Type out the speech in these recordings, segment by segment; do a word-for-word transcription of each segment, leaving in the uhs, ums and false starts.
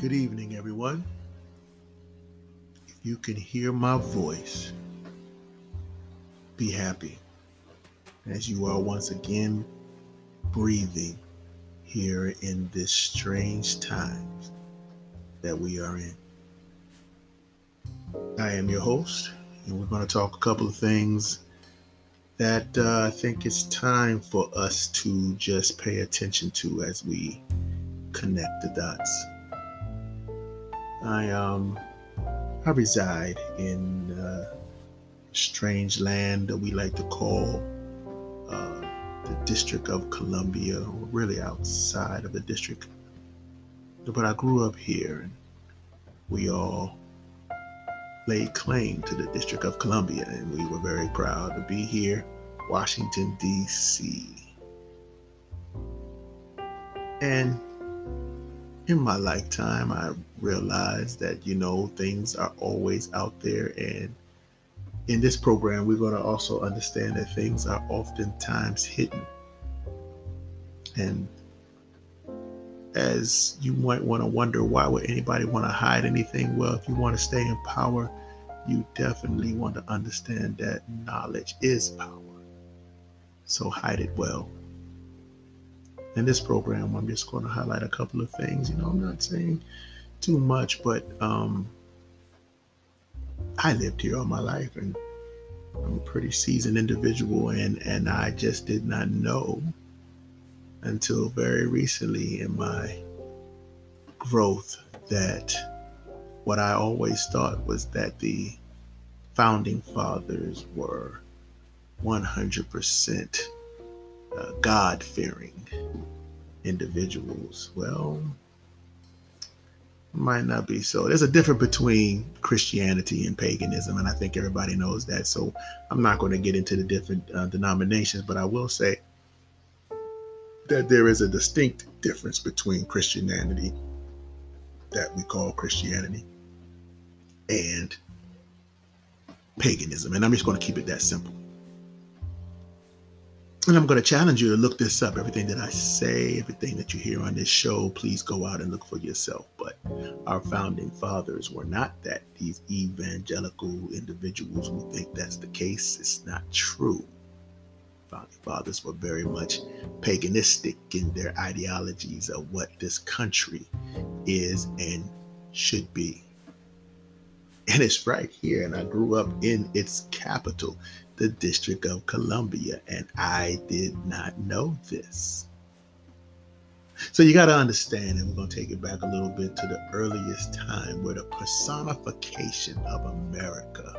Good evening, everyone. If you can hear my voice, be happy as you are once again breathing here in this strange times that we are in. I am your host, and we're going to talk a couple of things that uh, I think it's time for us to just pay attention to as we connect the dots. I um I reside in uh, a strange land that we like to call uh, the District of Columbia, or really outside of the district. But I grew up here, and we all laid claim to the District of Columbia, and we were very proud to be here, Washington, D C And in my lifetime, I realized that, you know, things are always out there. And in this program, we're going to also understand that things are oftentimes hidden. And as you might want to wonder, why would anybody want to hide anything? Well, if you want to stay in power, you definitely want to understand that knowledge is power. So hide it well. In this program, I'm just going to highlight a couple of things. You know, I'm not saying too much, but um, I lived here all my life, and I'm a pretty seasoned individual, and, and I just did not know until very recently in my growth that what I always thought was that the founding fathers were one hundred percent Uh, God-fearing individuals. Well, might not be so. There's a difference between Christianity and paganism, and I think everybody knows that. So I'm not going to get into the different uh, denominations, but I will say that there is a distinct difference between Christianity, that we call Christianity, and paganism. And I'm just going to keep it that simple. And I'm going to challenge you to look this up. Everything that I say, everything that you hear on this show, please go out and look for yourself. But our founding fathers were not that. These evangelical individuals who think that's the case, it's not true. Founding fathers were very much paganistic in their ideologies of what this country is and should be. And it's right here. And I grew up in its capital, the District of Columbia, and I did not know this. So you got to understand, and we're going to take it back a little bit to the earliest time where the personification of America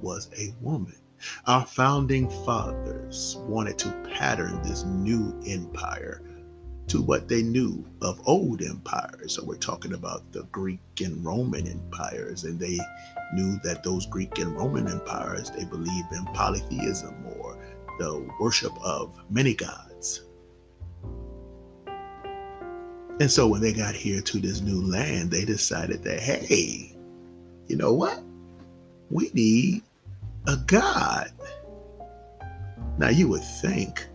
was a woman. Our founding fathers wanted to pattern this new empire to what they knew of old empires. So we're talking about the Greek and Roman empires, and they knew that those Greek and Roman empires, they believed in polytheism, or the worship of many gods. And so when they got here to this new land, they decided that, hey, you know what? We need a god. Now you would think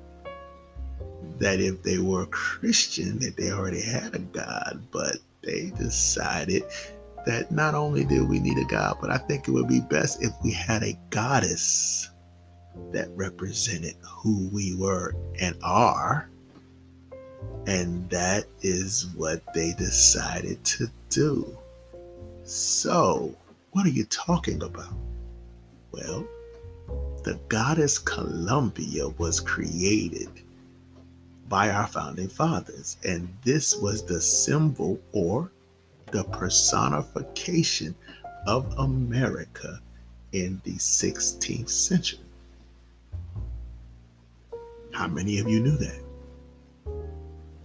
that if they were Christian, that they already had a god, but they decided that not only did we need a god, but I think it would be best if we had a goddess that represented who we were and are. And that is what they decided to do. So, what are you talking about? Well, the goddess Columbia was created by our founding fathers, and this was the symbol or the personification of America in the sixteenth century. How many of you knew that?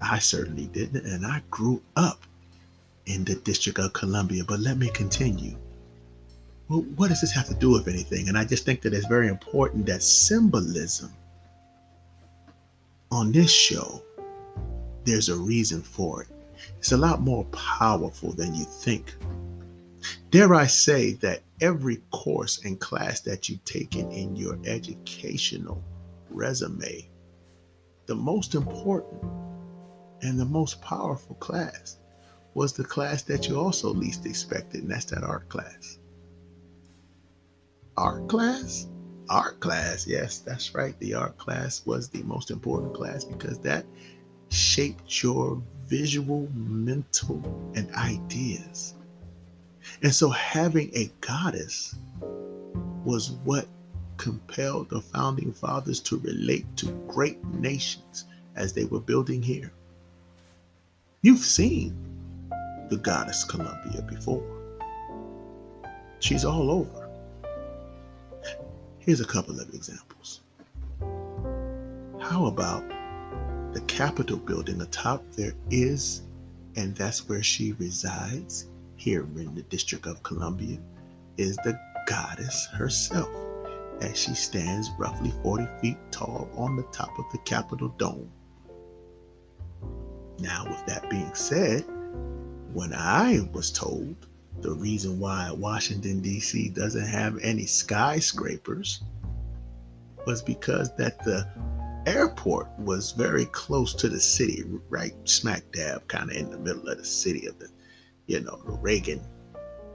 I certainly didn't, and I grew up in the District of Columbia, but let me continue. Well, what does this have to do with anything? And I just think that it's very important that symbolism on this show, there's a reason for it. It's a lot more powerful than you think. Dare I say that every course and class that you've taken in your educational resume, the most important and the most powerful class was the class that you also least expected, and that's that art class. Art class? Art class, yes, that's right. The art class was the most important class because that shaped your visual, mental, and ideas. And so having a goddess was what compelled the founding fathers to relate to great nations as they were building here. You've seen the goddess Columbia before. She's all over. Here's a couple of examples. How about the Capitol building atop there is, and that's where she resides here in the District of Columbia, is the goddess herself, as she stands roughly forty feet tall on the top of the Capitol dome. Now, with that being said, when I was told the reason why Washington, D C doesn't have any skyscrapers was because that the airport was very close to the city, right smack dab, kind of in the middle of the city of the, you know, the Reagan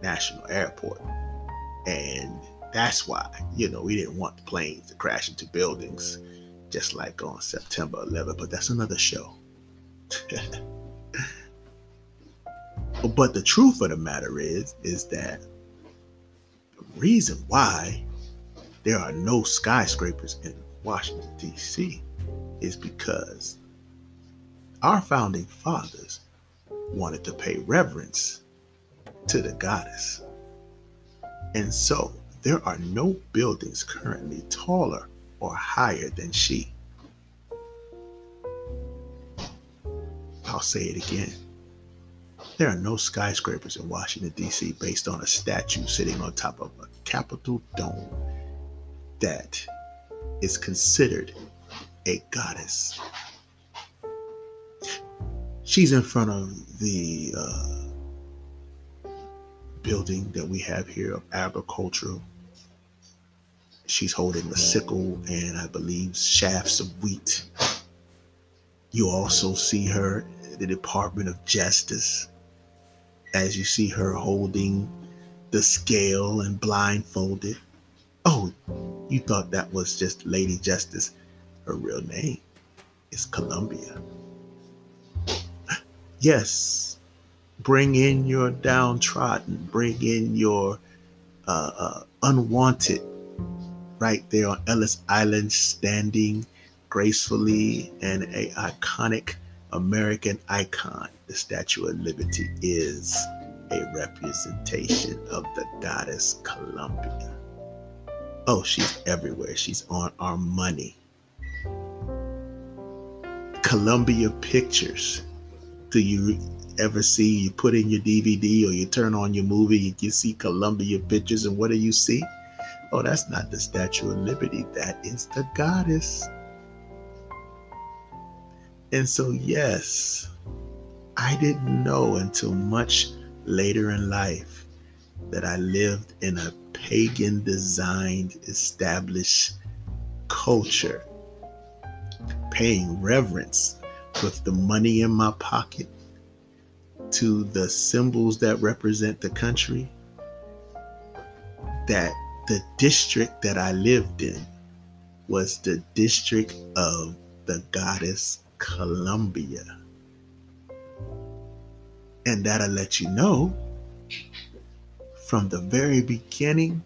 National Airport. And that's why, you know, we didn't want the planes to crash into buildings, just like on September eleventh, but that's another show. But the truth of the matter is, is that the reason why there are no skyscrapers in Washington, D C is because our founding fathers wanted to pay reverence to the goddess. And so there are no buildings currently taller or higher than she. I'll say it again. There are no skyscrapers in Washington, D C based on a statue sitting on top of a Capitol dome that is considered a goddess. She's in front of the uh, building that we have here of agriculture. She's holding a sickle and I believe shafts of wheat. You also see her at the Department of Justice, as you see her holding the scale and blindfolded. Oh, you thought that was just Lady Justice. Her real name is Columbia. Yes, bring in your downtrodden, bring in your uh, uh, unwanted, right there on Ellis Island, standing gracefully, and an iconic American icon. The Statue of Liberty is a representation of the goddess Columbia. Oh, she's everywhere. She's on our money. Columbia Pictures. Do you ever see, you put in your D V D or you turn on your movie, you see Columbia Pictures, and what do you see? Oh, that's not the Statue of Liberty. That is the goddess. And so, yes, I didn't know until much later in life that I lived in a pagan designed established culture, paying reverence with the money in my pocket to the symbols that represent the country, that the district that I lived in was the district of the goddess Columbia. And that'll let you know, from the very beginning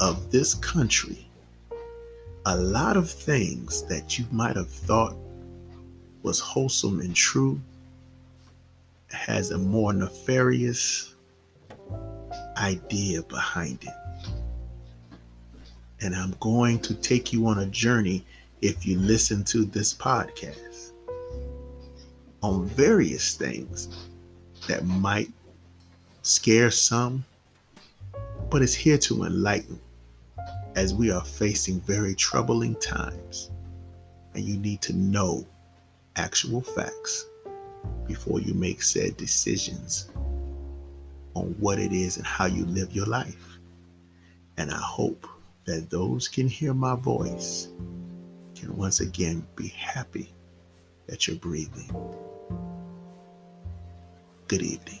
of this country, a lot of things that you might have thought was wholesome and true has a more nefarious idea behind it. And I'm going to take you on a journey, if you listen to this podcast, on various things that might scare some, but it's here to enlighten, as we are facing very troubling times, and you need to know actual facts before you make said decisions on what it is and how you live your life. And I hope that those can hear my voice can once again be happy that you're breathing. Good evening.